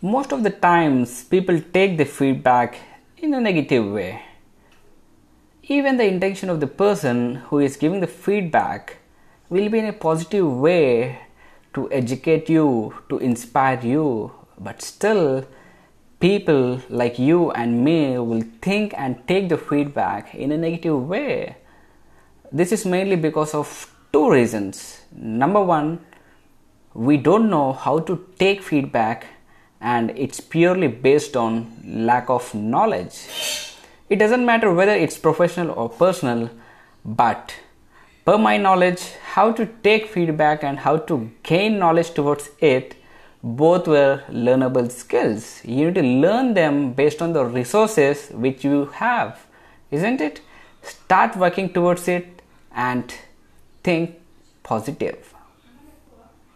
Most of the times people take the feedback in a negative way. Even the intention of the person who is giving the feedback will be in a positive way to educate you, to inspire you, but still people like you and me will think and take the feedback in a negative way. This is mainly because of two reasons. Number one, we don't know how to take feedback and it's purely based on lack of knowledge. It doesn't matter whether it's professional or personal, but per my knowledge, how to take feedback and how to gain knowledge towards it, both were learnable skills. You need to learn them based on the resources which you have, isn't it? Start working towards it and think positive.